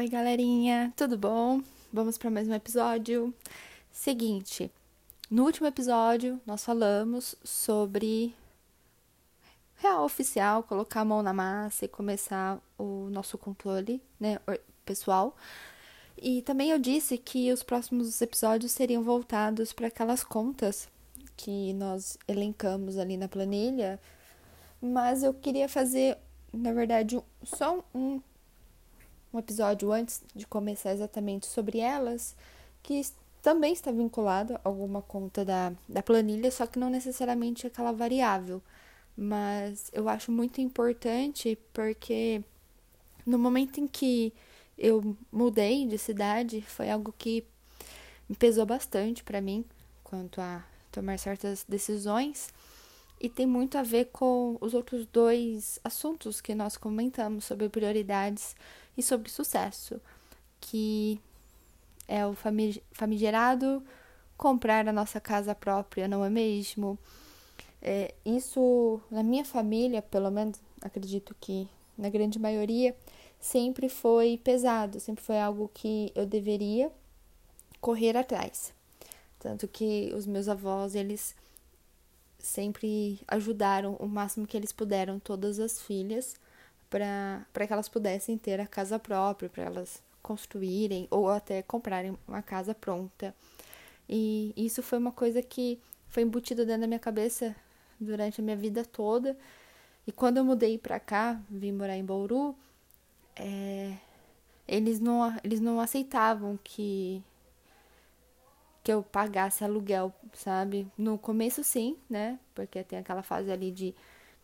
Oi, galerinha, tudo bom? Vamos para mais um episódio. Seguinte, no último episódio nós falamos sobre real oficial, colocar a mão na massa e começar o nosso controle, né, pessoal. E também eu disse que os próximos episódios seriam voltados para aquelas contas que nós elencamos ali na planilha, mas eu queria fazer, na verdade, só um episódio antes de começar exatamente sobre elas, que também está vinculado a alguma conta da planilha, só que não necessariamente aquela variável. Mas eu acho muito importante porque no momento em que eu mudei de cidade, foi algo que me pesou bastante para mim, quanto a tomar certas decisões, e tem muito a ver com os outros dois assuntos que nós comentamos sobre prioridades e sobre sucesso, que é o famigerado comprar a nossa casa própria, não é mesmo? É, isso, na minha família, pelo menos, acredito que na grande maioria, sempre foi pesado, sempre foi algo que eu deveria correr atrás. Tanto que os meus avós, eles sempre ajudaram o máximo que eles puderam todas as filhas para que elas pudessem ter a casa própria, para elas construírem ou até comprarem uma casa pronta. E isso foi uma coisa que foi embutida dentro da minha cabeça durante a minha vida toda. E quando eu mudei para cá, vim morar em Bauru, eles não aceitavam que eu pagasse aluguel, sabe? No começo, sim, né? Porque tem aquela fase ali de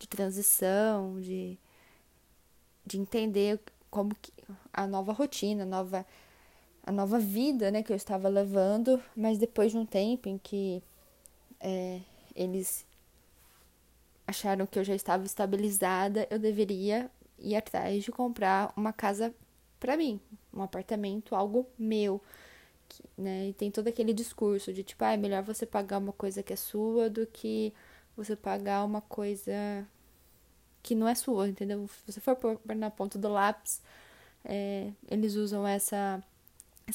transição, de entender como que a nova rotina, a nova vida, né, que eu estava levando. Mas depois de um tempo em que eles acharam que eu já estava estabilizada, eu deveria ir atrás de comprar uma casa para mim, um apartamento, algo meu. Né? E tem todo aquele discurso de tipo, é melhor você pagar uma coisa que é sua do que você pagar uma coisa que não é sua, entendeu? Se você for pôr na ponta do lápis, eles usam essa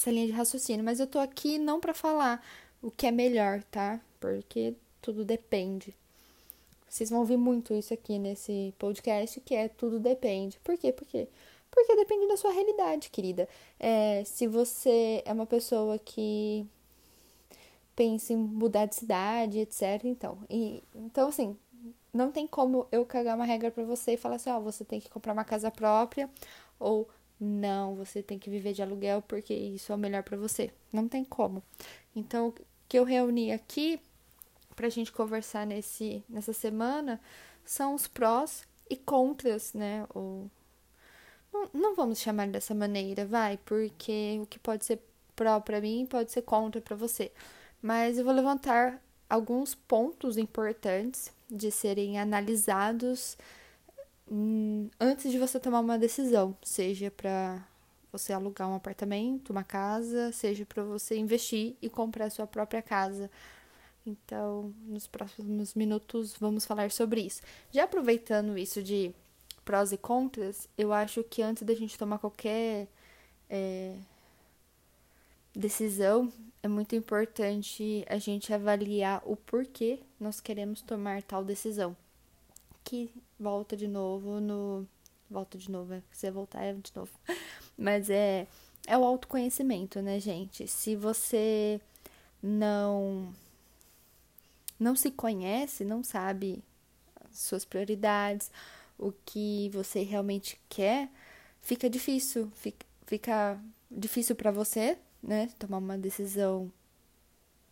linha de raciocínio. Mas eu tô aqui não pra falar o que é melhor, tá? Porque tudo depende. Vocês vão ouvir muito isso aqui nesse podcast, que é tudo depende. Por quê? Porque depende da sua realidade, querida. Se você é uma pessoa que pensa em mudar de cidade, etc. Então, assim, não tem como eu cagar uma regra pra você e falar assim, você tem que comprar uma casa própria, ou não, você tem que viver de aluguel porque isso é o melhor pra você. Não tem como. Então, o que eu reuni aqui pra gente conversar nessa semana são os prós e contras, né, não vamos chamar dessa maneira, vai, porque o que pode ser pró para mim pode ser contra para você. Mas eu vou levantar alguns pontos importantes de serem analisados antes de você tomar uma decisão, seja para você alugar um apartamento, uma casa, seja para você investir e comprar a sua própria casa. Então, nos próximos minutos vamos falar sobre isso. Já aproveitando isso de prós e contras, eu acho que antes da gente tomar qualquer decisão, é muito importante a gente avaliar o porquê nós queremos tomar tal decisão. Que volta de novo no... Volta de novo, se eu voltar é de novo. Mas é o autoconhecimento, né, gente? Se você não se conhece, não sabe as suas prioridades, o que você realmente quer, fica difícil para você, né, tomar uma decisão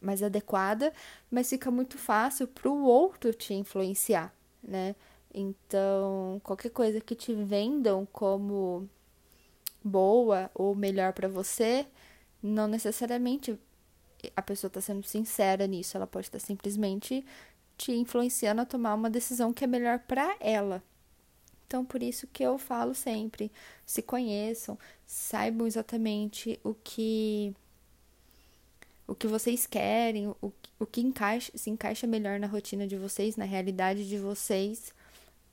mais adequada, mas fica muito fácil para o outro te influenciar, né? Então, qualquer coisa que te vendam como boa ou melhor para você, não necessariamente a pessoa está sendo sincera nisso, ela pode estar simplesmente te influenciando a tomar uma decisão que é melhor para ela. Então, por isso que eu falo sempre, se conheçam, saibam exatamente o que vocês querem, o que se encaixa melhor na rotina de vocês, na realidade de vocês,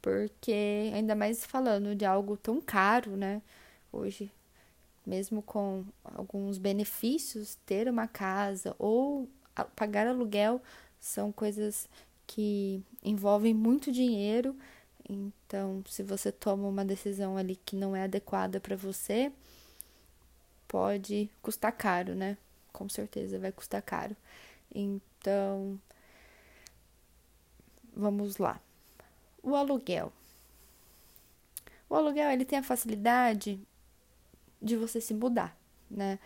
porque ainda mais falando de algo tão caro, né? Hoje, mesmo com alguns benefícios, ter uma casa ou pagar aluguel são coisas que envolvem muito dinheiro. Então, se você toma uma decisão ali que não é adequada para você, pode custar caro, né? Com certeza vai custar caro. Então, vamos lá. O aluguel. O aluguel, ele tem a facilidade de você se mudar, né?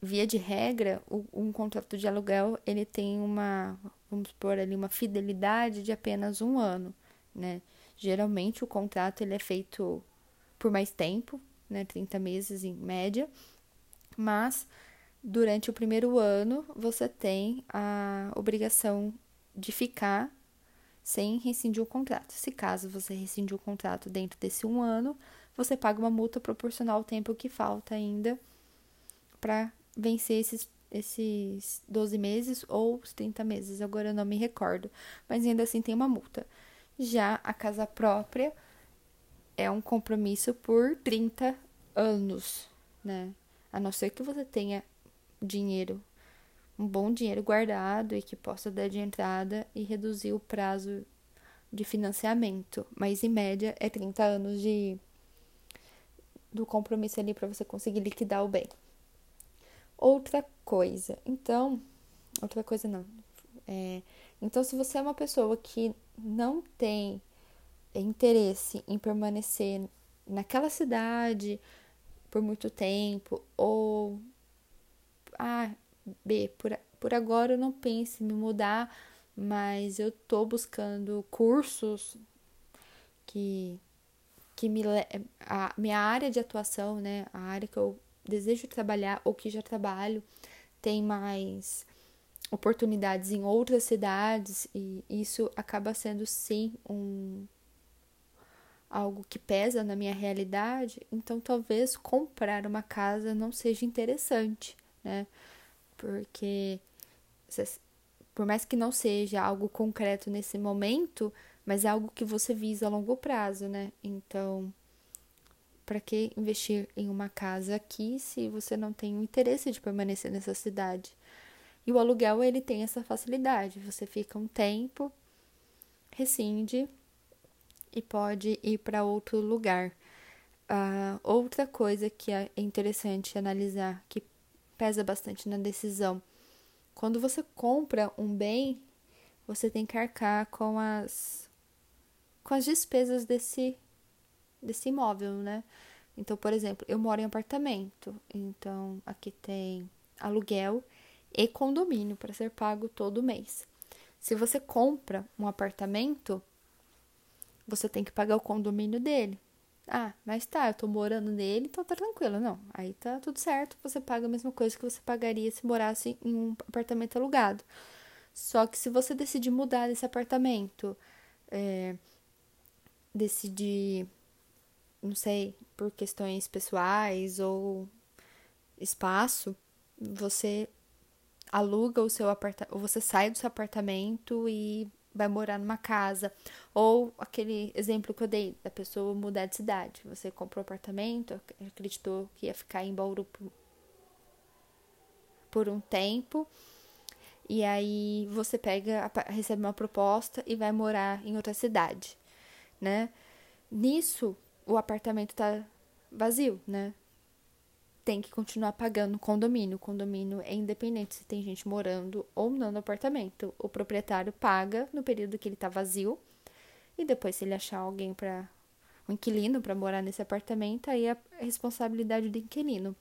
Via de regra, um contrato de aluguel, ele tem uma, vamos supor ali, uma fidelidade de apenas 1 ano, né? Geralmente, o contrato, ele é feito por mais tempo, né? 30 meses em média, mas durante o primeiro ano, você tem a obrigação de ficar sem rescindir o contrato. Se caso você rescindir o contrato dentro desse 1 ano, você paga uma multa proporcional ao tempo que falta ainda para vencer esses 12 meses ou os 30 meses, agora eu não me recordo, mas ainda assim tem uma multa. Já a casa própria é um compromisso por 30 anos, né? A não ser que você tenha dinheiro, um bom dinheiro guardado e que possa dar de entrada e reduzir o prazo de financiamento, mas em média é 30 anos do compromisso ali para você conseguir liquidar o bem. Então, se você é uma pessoa que não tem interesse em permanecer naquela cidade por muito tempo, ou, por agora eu não penso em me mudar, mas eu tô buscando cursos que a minha área de atuação, né, a área que eu desejo trabalhar ou que já trabalho, tem mais oportunidades em outras cidades, e isso acaba sendo, sim, algo que pesa na minha realidade. Então, talvez comprar uma casa não seja interessante, né? Porque, por mais que não seja algo concreto nesse momento, mas é algo que você visa a longo prazo, né? Então, para que investir em uma casa aqui se você não tem o interesse de permanecer nessa cidade? E o aluguel, ele tem essa facilidade. Você fica um tempo, rescinde e pode ir para outro lugar. Outra coisa que é interessante analisar, que pesa bastante na decisão: quando você compra um bem, você tem que arcar com as despesas desse imóvel, né? Então, por exemplo, eu moro em apartamento, então aqui tem aluguel e condomínio para ser pago todo mês. Se você compra um apartamento, você tem que pagar o condomínio dele. Mas eu tô morando nele, então tá tranquilo. Não, aí tá tudo certo, você paga a mesma coisa que você pagaria se morasse em um apartamento alugado. Só que se você decidir mudar desse apartamento, decidir, não sei, por questões pessoais ou espaço, você aluga o seu apartamento, ou você sai do seu apartamento e vai morar numa casa. Ou aquele exemplo que eu dei, da pessoa mudar de cidade. Você comprou um apartamento, acreditou que ia ficar em Bauru por um tempo, e aí você recebe uma proposta e vai morar em outra cidade, né? Nisso, o apartamento tá vazio, né? Tem que continuar pagando o condomínio. O condomínio é independente se tem gente morando ou não no apartamento. O proprietário paga no período que ele tá vazio, e depois, se ele achar alguém um inquilino para morar nesse apartamento, aí é a responsabilidade do inquilino.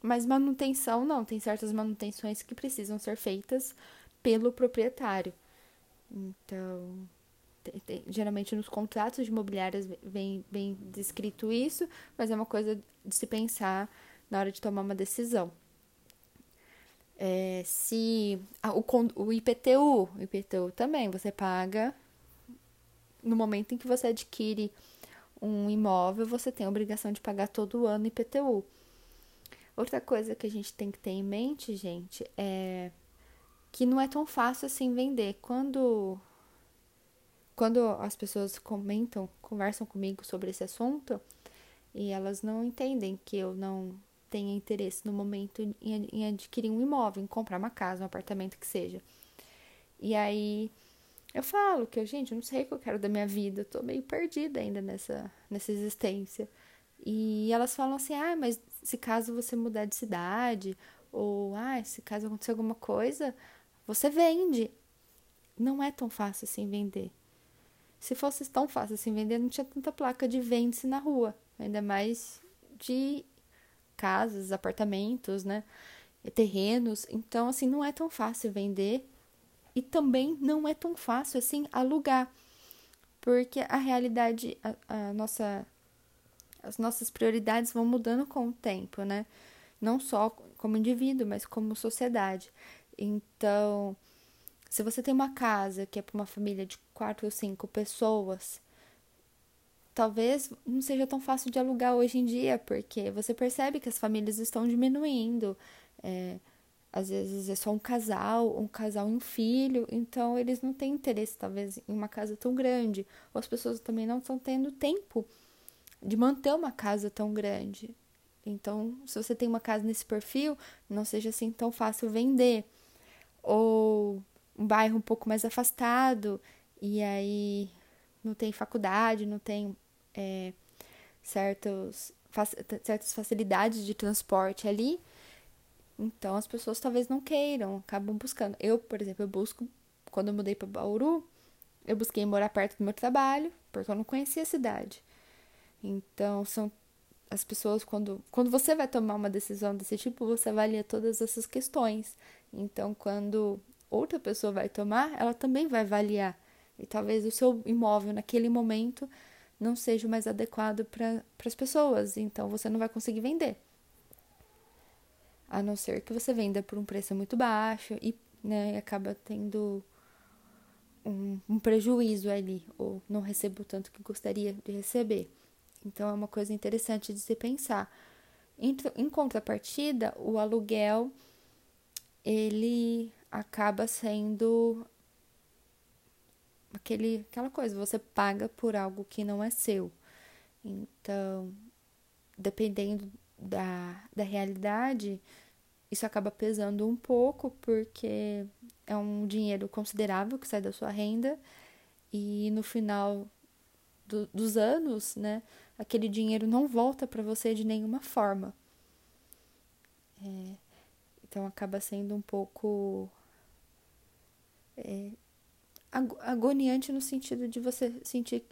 Mas manutenção, não. Tem certas manutenções que precisam ser feitas pelo proprietário. Então, geralmente nos contratos de imobiliárias vem bem descrito isso, mas é uma coisa de se pensar na hora de tomar uma decisão. O IPTU também você paga no momento em que você adquire um imóvel, você tem a obrigação de pagar todo ano IPTU. Outra coisa que a gente tem que ter em mente, gente, é que não é tão fácil assim vender. Quando as pessoas conversam comigo sobre esse assunto, E elas não entendem que eu não tenha interesse no momento em adquirir um imóvel, em comprar uma casa, um apartamento, que seja. E aí eu falo que, gente, eu não sei o que eu quero da minha vida, eu tô meio perdida ainda nessa existência. E elas falam assim, mas se caso você mudar de cidade, ou se caso acontecer alguma coisa, você vende. Não é tão fácil assim vender. Se fosse tão fácil assim vender, não tinha tanta placa de vende-se na rua. Ainda mais de casas, apartamentos, né? Terrenos. Então, assim, não é tão fácil vender. E também não é tão fácil, assim, alugar. Porque a realidade, as nossas prioridades vão mudando com o tempo, né? Não só como indivíduo, mas como sociedade. Então, se você tem uma casa que é para uma família de 4 ou 5 pessoas, talvez não seja tão fácil de alugar hoje em dia, porque você percebe que as famílias estão diminuindo. Às vezes é só um casal e um filho, então eles não têm interesse, talvez, em uma casa tão grande. Ou as pessoas também não estão tendo tempo de manter uma casa tão grande. Então, se você tem uma casa nesse perfil, não seja assim tão fácil vender. Ou um bairro um pouco mais afastado, e aí não tem faculdade, não tem certas facilidades de transporte ali. Então, as pessoas talvez não queiram, acabam buscando. Eu, por exemplo, quando eu mudei para Bauru, eu busquei morar perto do meu trabalho, porque eu não conhecia a cidade. Então, são as pessoas, quando você vai tomar uma decisão desse tipo, você avalia todas essas questões. Então, quando outra pessoa vai tomar, ela também vai avaliar. E talvez o seu imóvel naquele momento não seja mais adequado para as pessoas. Então, você não vai conseguir vender. A não ser que você venda por um preço muito baixo e acaba tendo um prejuízo ali. Ou não receba o tanto que gostaria de receber. Então, é uma coisa interessante de se pensar. Em contrapartida, o aluguel, ele acaba sendo aquela coisa, você paga por algo que não é seu. Então, dependendo da realidade, isso acaba pesando um pouco, porque é um dinheiro considerável que sai da sua renda, e no final dos anos, né, aquele dinheiro não volta para você de nenhuma forma. Então, acaba sendo um pouco agoniante, no sentido de você sentir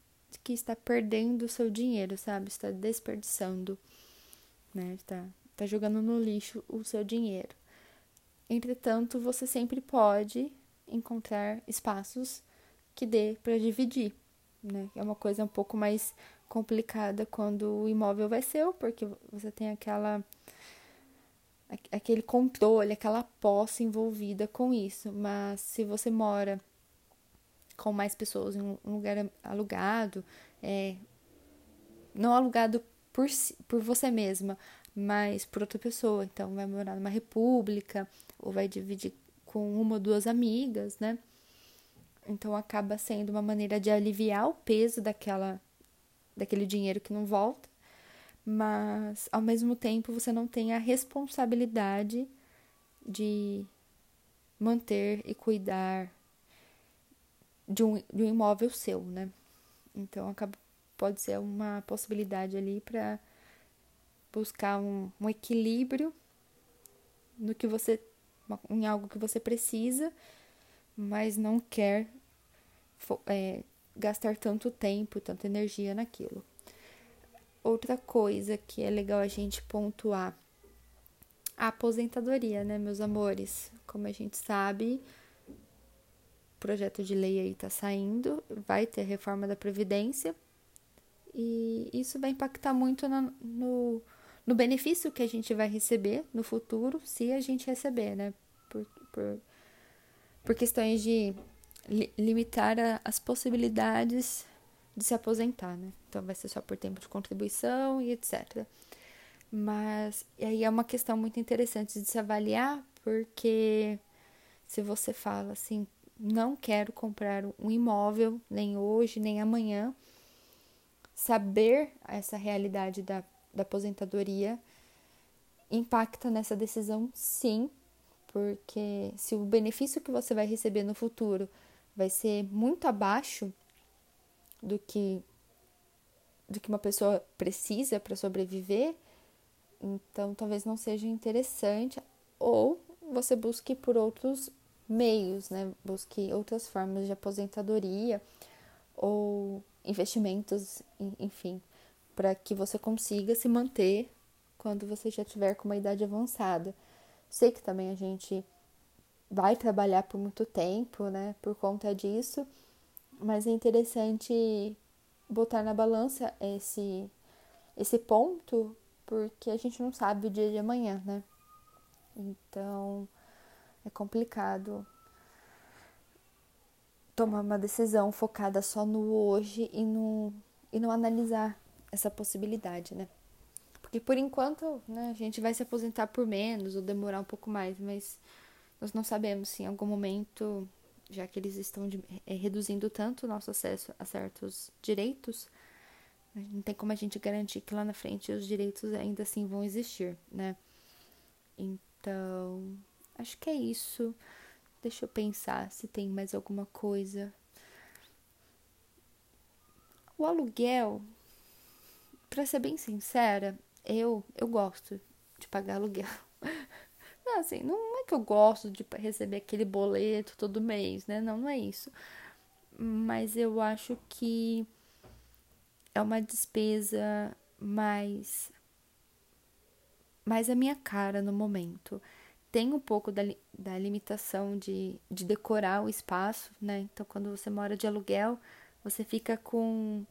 que está perdendo o seu dinheiro, sabe? Está desperdiçando, né? Está jogando no lixo o seu dinheiro. Entretanto, você sempre pode encontrar espaços que dê para dividir, né? É uma coisa um pouco mais complicada quando o imóvel vai seu, porque você tem aquele controle, aquela posse envolvida com isso. Mas se você mora com mais pessoas em um lugar alugado, não alugado por você mesma, mas por outra pessoa. Então, vai morar numa república, ou vai dividir com 1 ou 2 amigas, né? Então, acaba sendo uma maneira de aliviar o peso daquele dinheiro que não volta, mas, ao mesmo tempo, você não tem a responsabilidade de manter e cuidar de um imóvel seu, né? Então, pode ser uma possibilidade ali para buscar um equilíbrio no que em algo que você precisa, mas não quer gastar tanto tempo, tanta energia naquilo. Outra coisa que é legal a gente pontuar, a aposentadoria, né, meus amores? Como a gente sabe, projeto de lei aí tá saindo, vai ter a reforma da Previdência, e isso vai impactar muito no benefício que a gente vai receber no futuro, se a gente receber, né, por questões de limitar as possibilidades de se aposentar, né, então vai ser só por tempo de contribuição e etc. Mas aí é uma questão muito interessante de se avaliar, porque se você fala assim, não quero comprar um imóvel, nem hoje, nem amanhã, saber essa realidade da aposentadoria impacta nessa decisão, sim, porque se o benefício que você vai receber no futuro vai ser muito abaixo do que uma pessoa precisa para sobreviver, então talvez não seja interessante, ou você busque por outros meios, né? Busque outras formas de aposentadoria ou investimentos, enfim, para que você consiga se manter quando você já tiver com uma idade avançada. Sei que também a gente vai trabalhar por muito tempo, né, por conta disso, mas é interessante botar na balança esse ponto, porque a gente não sabe o dia de amanhã, né? Então, é complicado tomar uma decisão focada só no hoje e não analisar essa possibilidade, né? Porque, por enquanto, né, a gente vai se aposentar por menos ou demorar um pouco mais, mas nós não sabemos se em algum momento, já que eles estão reduzindo tanto o nosso acesso a certos direitos, não tem como a gente garantir que lá na frente os direitos ainda assim vão existir, né? Então, acho que é isso. Deixa eu pensar se tem mais alguma coisa. O aluguel, pra ser bem sincera, eu gosto de pagar aluguel. Não, assim, não é que eu gosto de receber aquele boleto todo mês, né? Não é isso. Mas eu acho que é uma despesa mais a minha cara no momento. Tem um pouco da limitação de decorar o espaço, né? Então, quando você mora de aluguel, você fica com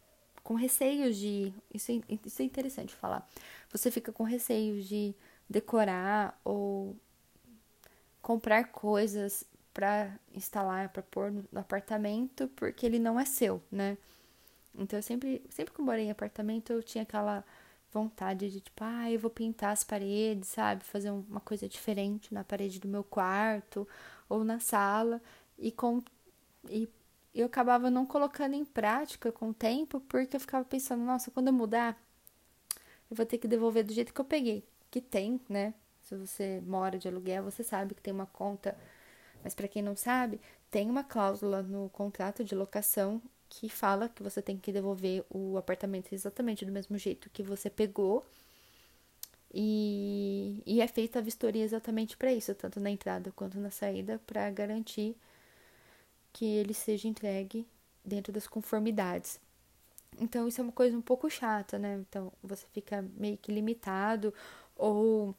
receios de... Isso é interessante falar. Você fica com receios de decorar ou comprar coisas para instalar, para pôr no apartamento, porque ele não é seu, né? Então, eu sempre que eu morei em apartamento, eu tinha aquela vontade de, tipo, eu vou pintar as paredes, sabe? Fazer uma coisa diferente na parede do meu quarto ou na sala. E eu acabava não colocando em prática com o tempo, porque eu ficava pensando, nossa, quando eu mudar, eu vou ter que devolver do jeito que eu peguei. Que tem, né? Se você mora de aluguel, você sabe que tem uma conta. Mas pra quem não sabe, tem uma cláusula no contrato de locação que fala que você tem que devolver o apartamento exatamente do mesmo jeito que você pegou, e é feita a vistoria exatamente para isso, tanto na entrada quanto na saída, para garantir que ele seja entregue dentro das conformidades. Então, isso é uma coisa um pouco chata, né? Então, você fica meio que limitado, ou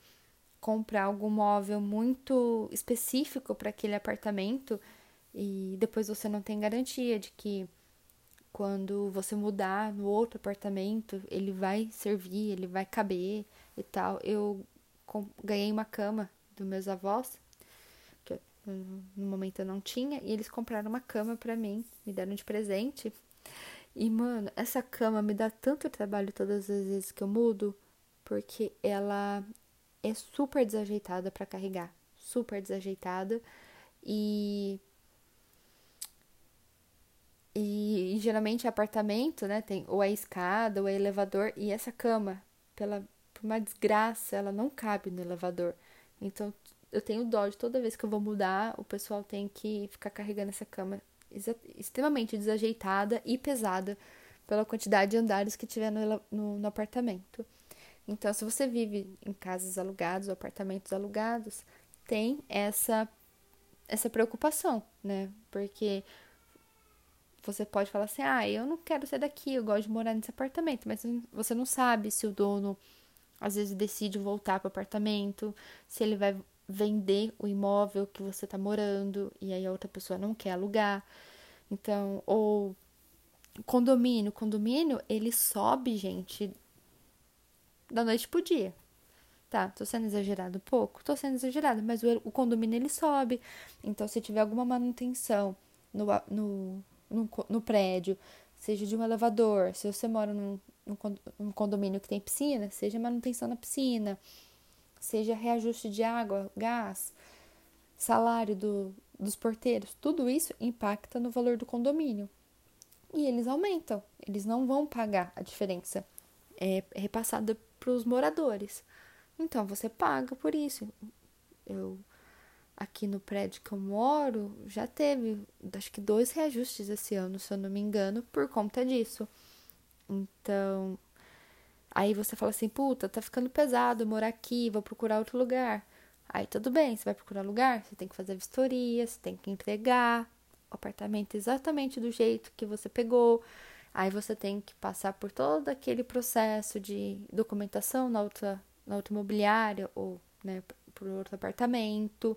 comprar algum móvel muito específico para aquele apartamento, e depois você não tem garantia de que quando você mudar no outro apartamento, ele vai servir, ele vai caber e tal. Eu ganhei uma cama dos meus avós, que no momento eu não tinha, e eles compraram uma cama pra mim, me deram de presente. E, mano, essa cama me dá tanto trabalho todas as vezes que eu mudo, porque ela é super desajeitada pra carregar, super desajeitada, e geralmente apartamento, né, tem ou a escada, ou a elevador, e essa cama, por uma desgraça, ela não cabe no elevador. Então, eu tenho dó de toda vez que eu vou mudar, o pessoal tem que ficar carregando essa cama extremamente desajeitada e pesada pela quantidade de andares que tiver no apartamento. Então, se você vive em casas alugadas ou apartamentos alugados, tem essa preocupação, né, porque você pode falar assim, eu não quero sair daqui, eu gosto de morar nesse apartamento, mas você não sabe se o dono, às vezes, decide voltar pro apartamento, se ele vai vender o imóvel que você tá morando, e aí a outra pessoa não quer alugar. Então, ou condomínio, ele sobe, gente, da noite pro dia. Tá, tô sendo exagerado um pouco? Tô sendo exagerado, mas o condomínio, ele sobe. Então, se tiver alguma manutenção no prédio, seja de um elevador, se você mora num condomínio que tem piscina, seja manutenção na piscina, seja reajuste de água, gás, salário dos porteiros, tudo isso impacta no valor do condomínio. e eles aumentam. Eles não vão pagar a diferença. É repassada para os moradores. Então, você paga por isso. Aqui no prédio que eu moro, já teve, acho que 2 reajustes esse ano, se eu não me engano, por conta disso. Então, aí você fala assim, puta, tá ficando pesado morar aqui, vou procurar outro lugar. Aí tudo bem, você vai procurar lugar, você tem que fazer vistoria, você tem que entregar o apartamento exatamente do jeito que você pegou. Aí você tem que passar por todo aquele processo de documentação na outra imobiliária ou, né, por outro apartamento.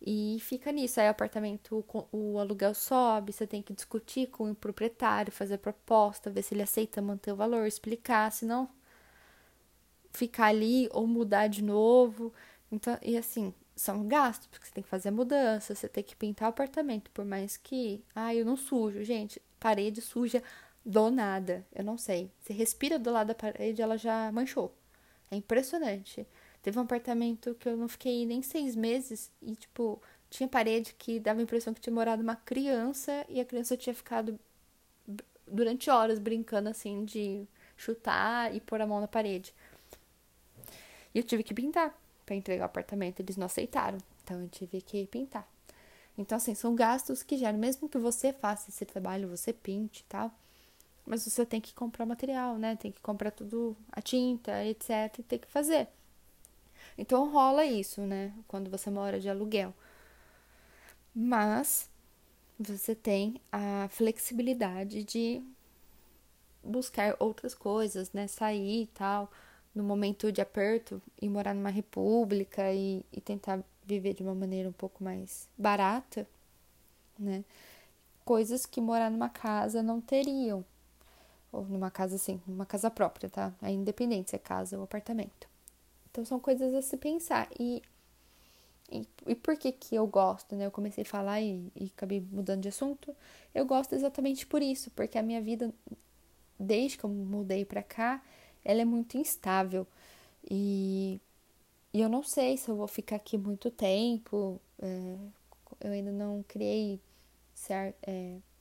E fica nisso. Aí o apartamento, o aluguel sobe, você tem que discutir com o proprietário, fazer proposta, ver se ele aceita manter o valor, explicar, se não ficar ali ou mudar de novo. Então, e assim, são gastos, porque você tem que fazer a mudança, você tem que pintar o apartamento, por mais que... Ah, eu não sujo, gente. Parede suja do nada. Eu não sei. Você respira do lado da parede, ela já manchou. É impressionante. Teve um apartamento que eu não fiquei nem 6 meses e, tipo, tinha parede que dava a impressão que tinha morado uma criança e a criança tinha ficado durante horas brincando, assim, de chutar e pôr a mão na parede. E eu tive que pintar para entregar o apartamento. Eles não aceitaram, então eu tive que pintar. Então, assim, são gastos que geram, mesmo que você faça esse trabalho, você pinte e tal, mas você tem que comprar o material, né? Tem que comprar tudo, a tinta, etc, e tem que fazer. Então, rola isso, né? Quando você mora de aluguel. Mas você tem a flexibilidade de buscar outras coisas, né? Sair e tal, no momento de aperto, e morar numa república e tentar viver de uma maneira um pouco mais barata, né? Coisas que morar numa casa não teriam. Ou numa casa, assim, numa casa própria, tá? É independente se é casa ou apartamento. Então, são coisas a se pensar. E por que que eu gosto, né? Eu comecei a falar e acabei mudando de assunto. Eu gosto exatamente por isso. Porque a minha vida, desde que eu mudei pra cá, ela é muito instável. E eu não sei se eu vou ficar aqui muito tempo. Eu ainda não criei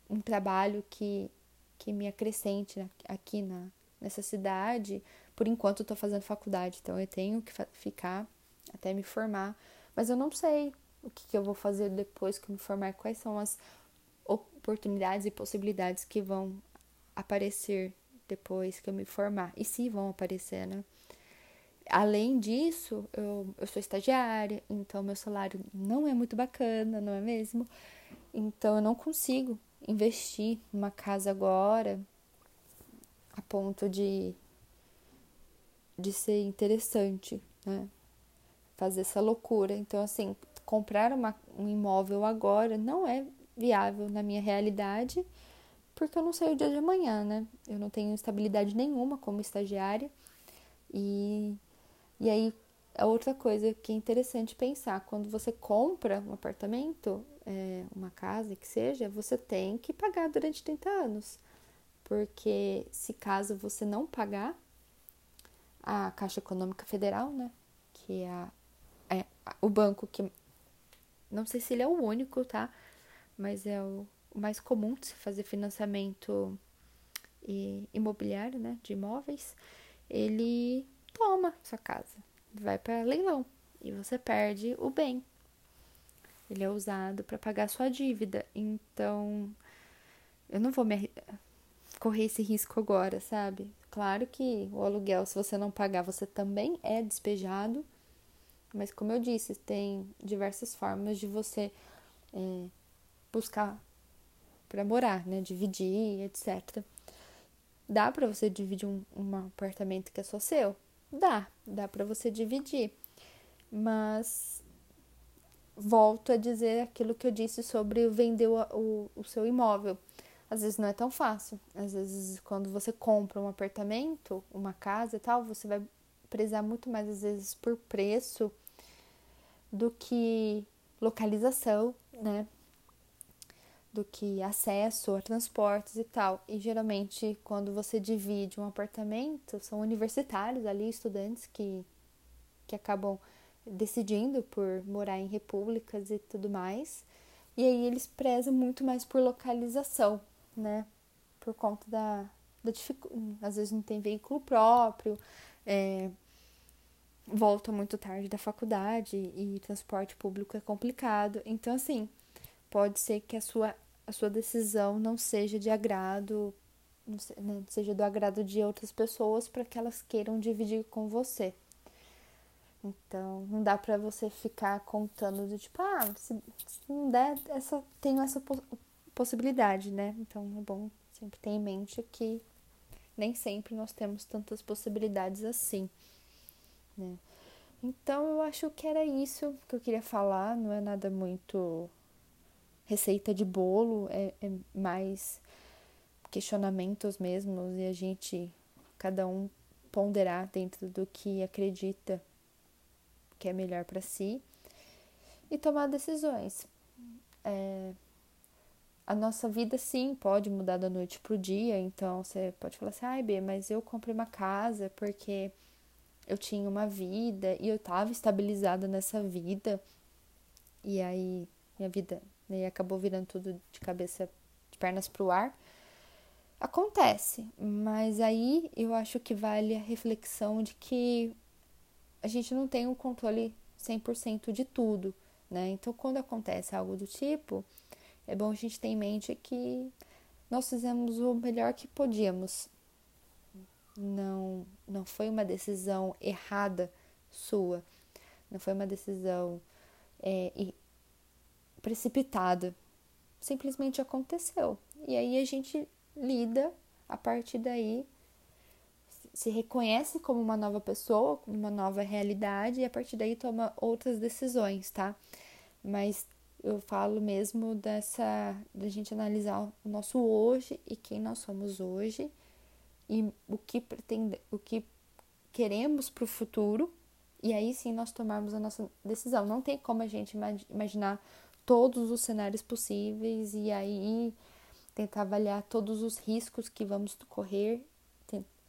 um trabalho que me acrescente aqui nessa cidade. Por enquanto, eu tô fazendo faculdade, então eu tenho que ficar até me formar. Mas eu não sei o que eu vou fazer depois que eu me formar, quais são as oportunidades e possibilidades que vão aparecer depois que eu me formar. E se vão aparecer, né? Além disso, eu sou estagiária, então meu salário não é muito bacana, não é mesmo? Então, eu não consigo investir numa casa agora a ponto de ser interessante, né? Fazer essa loucura. Então, assim, comprar um imóvel agora não é viável na minha realidade, porque eu não sei o dia de amanhã, né? Eu não tenho estabilidade nenhuma como estagiária. E aí, a outra coisa que é interessante pensar, quando você compra um apartamento, uma casa que seja, você tem que pagar durante 30 anos. Porque se caso você não pagar, a Caixa Econômica Federal, né, que é o banco que, não sei se ele é o único, tá, mas é o mais comum de se fazer financiamento imobiliário, né, de imóveis, ele toma sua casa, vai para leilão e você perde o bem. Ele é usado para pagar sua dívida, então eu não vou correr esse risco agora, sabe? Claro que o aluguel, se você não pagar, você também é despejado. Mas, como eu disse, tem diversas formas de você buscar para morar, né? Dividir, etc. Dá para você dividir um apartamento que é só seu? Dá para você dividir. Mas volto a dizer aquilo que eu disse sobre vender o seu imóvel. Às vezes não é tão fácil. Às vezes, quando você compra um apartamento, uma casa e tal, você vai prezar muito mais, às vezes, por preço do que localização, né? Do que acesso a transportes e tal. E, geralmente, quando você divide um apartamento, são universitários ali, estudantes que acabam decidindo por morar em repúblicas e tudo mais. E aí, eles prezam muito mais por localização, né? por conta da dificuldade. Às vezes não tem veículo próprio, volta muito tarde da faculdade e transporte público é complicado. Então, assim, pode ser que a sua decisão não seja de agrado, não seja do agrado de outras pessoas para que elas queiram dividir com você. Então, não dá pra você ficar contando do tipo, se não der, tenho essa possibilidade, né? Então, é bom sempre ter em mente que nem sempre nós temos tantas possibilidades assim, né? Então, eu acho que era isso que eu queria falar. Não é nada muito receita de bolo, é mais questionamentos mesmo, e a gente, cada um, ponderar dentro do que acredita que é melhor para si e tomar decisões. A nossa vida, sim, pode mudar da noite pro dia. Então, você pode falar assim, Bê, mas eu comprei uma casa porque eu tinha uma vida e eu estava estabilizada nessa vida. E aí, minha vida, né, acabou virando tudo de pernas pro ar. Acontece, mas aí eu acho que vale a reflexão de que a gente não tem um controle 100% de tudo, né? Então, quando acontece algo do tipo, é bom a gente ter em mente que nós fizemos o melhor que podíamos. Não foi uma decisão errada sua. Não foi uma decisão precipitada. Simplesmente aconteceu. E aí a gente lida a partir daí, se reconhece como uma nova pessoa, como uma nova realidade, e a partir daí toma outras decisões, tá? Mas eu falo mesmo da gente analisar o nosso hoje e quem nós somos hoje e o que queremos pro futuro, e aí sim nós tomarmos a nossa decisão. Não tem como a gente imaginar todos os cenários possíveis e aí tentar avaliar todos os riscos que vamos correr.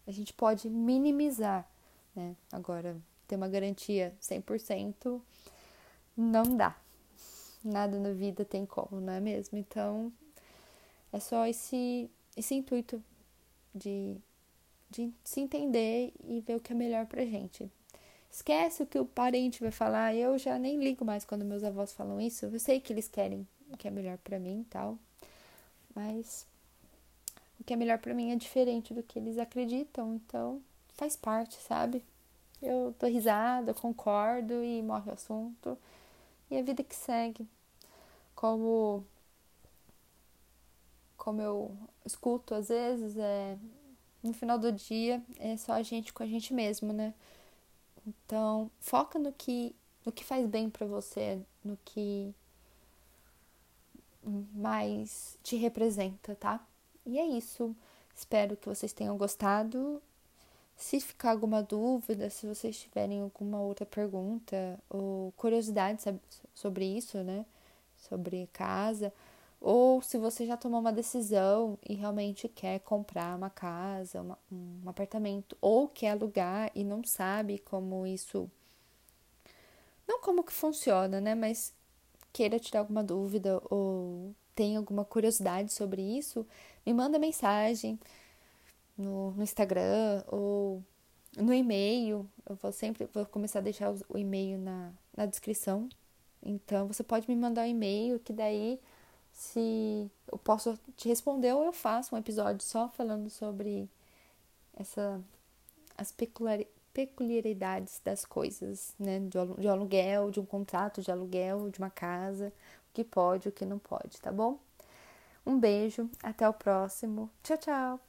A gente pode minimizar, né? Agora, ter uma garantia 100% não dá. Nada na vida tem como, não é mesmo? Então, é só esse intuito de se entender e ver o que é melhor pra gente. Esquece o que o parente vai falar. Eu já nem ligo mais quando meus avós falam isso. Eu sei que eles querem o que é melhor pra mim e tal, mas o que é melhor pra mim é diferente do que eles acreditam, então faz parte, sabe? Eu dou risada, eu concordo e morre o assunto. E a vida que segue. Como eu escuto às vezes, no final do dia é só a gente com a gente mesmo, né? Então, foca no que faz bem pra você, no que mais te representa, tá? E é isso, espero que vocês tenham gostado. Se ficar alguma dúvida, se vocês tiverem alguma outra pergunta ou curiosidade sobre isso, né, sobre casa, ou se você já tomou uma decisão e realmente quer comprar uma casa, um apartamento, ou quer alugar e não sabe como isso, não como que funciona, né, mas queira tirar alguma dúvida ou tem alguma curiosidade sobre isso, me manda mensagem no Instagram ou no e-mail. Eu vou começar a deixar o e-mail na descrição. Então, você pode me mandar um e-mail, que daí, se eu posso te responder, ou eu faço um episódio só falando sobre as peculiaridades das coisas, né? De um aluguel, de um contrato de aluguel, de uma casa, o que pode, o que não pode, tá bom? Um beijo, até o próximo. Tchau, tchau!